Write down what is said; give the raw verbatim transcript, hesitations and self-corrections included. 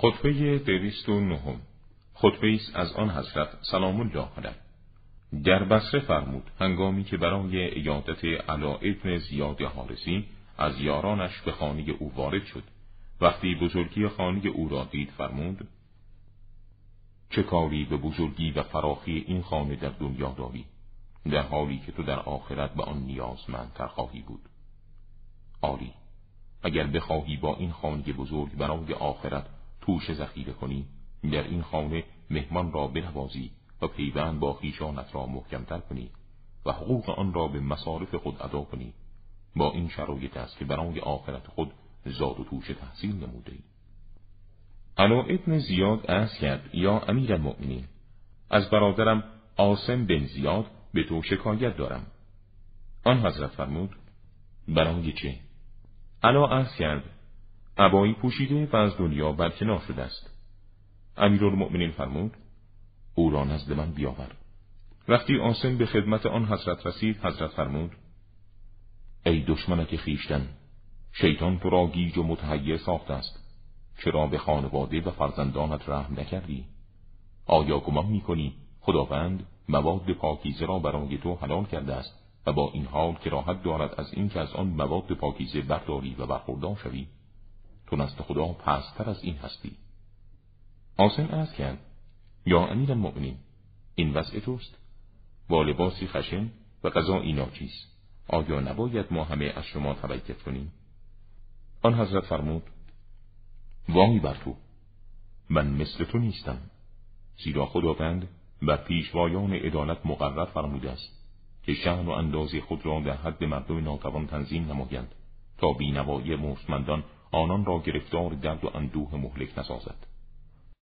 خطبه دویست و نهم. خطبه ایست از آن حضرت سلام الله علیه. در بصره فرمود هنگامی که برای عیادت علاء بن زیاد الحالسی از یارانش به خانه او وارد شد. وقتی بزرگی خانه او را دید فرمود: چه کاری به بزرگی و فراخی این خانه در دنیا داری، در حالی که تو در آخرت به آن نیازمندتر خواهی بود. آری، اگر بخواهی با این خانه بزرگ برای آخرت توشه ذخیره کنی، در این خانه مهمان را بنوازی و پیوند با خویشانت را محکمتر کنی و حقوق آن را به مصارف خود ادا کنی. با این شرایط است که برای آخرت خود زاد و توشه تحصیل نموده‌ای. علاء بن زیاد عرض کرد: یا امیرالمؤمنین، از برادرم عاصم بن زیاد به تو شکایت دارم. آن حضرت فرمود: برای چه؟ علا عرض کرد: عبایی پوشیده و از دنیا برکنار شده است. امیرالمؤمنین فرمود: او را نزد من بیاور. وقتی عاصم به خدمت آن حضرت رسید، حضرت فرمود: ای دشمنک خویشتن، شیطان تو را گیج و متحیر ساخته است. چرا به خانواده و فرزندانت رحم نکردی؟ آیا گمان می‌کنی خداوند مواد پاکیزه را برای تو حلال کرده است و با این حال کراهت دارد از این که از آن مواد پاکیزه برداری و برخوردار شوی؟ تو نزد خدا پست‌تر از این هستی. عاصم عرض کرد: یا امیرالمؤمنین، این وضع توست، با لباسی خشن و غذایی ناچیز. آیا نباید ما همه از شما تبعیت کنیم؟ آن حضرت فرمود: وای بر تو، من مثل تو نیستم، زیرا خداوند بر پیشوایان عدالت مقرر فرموده است که شأن و اندازه خود را در حد مردم ناتوان تنظیم نمایند تا بینوایی مستمندان آنان را گرفتار درد و اندوه مهلک نسازد.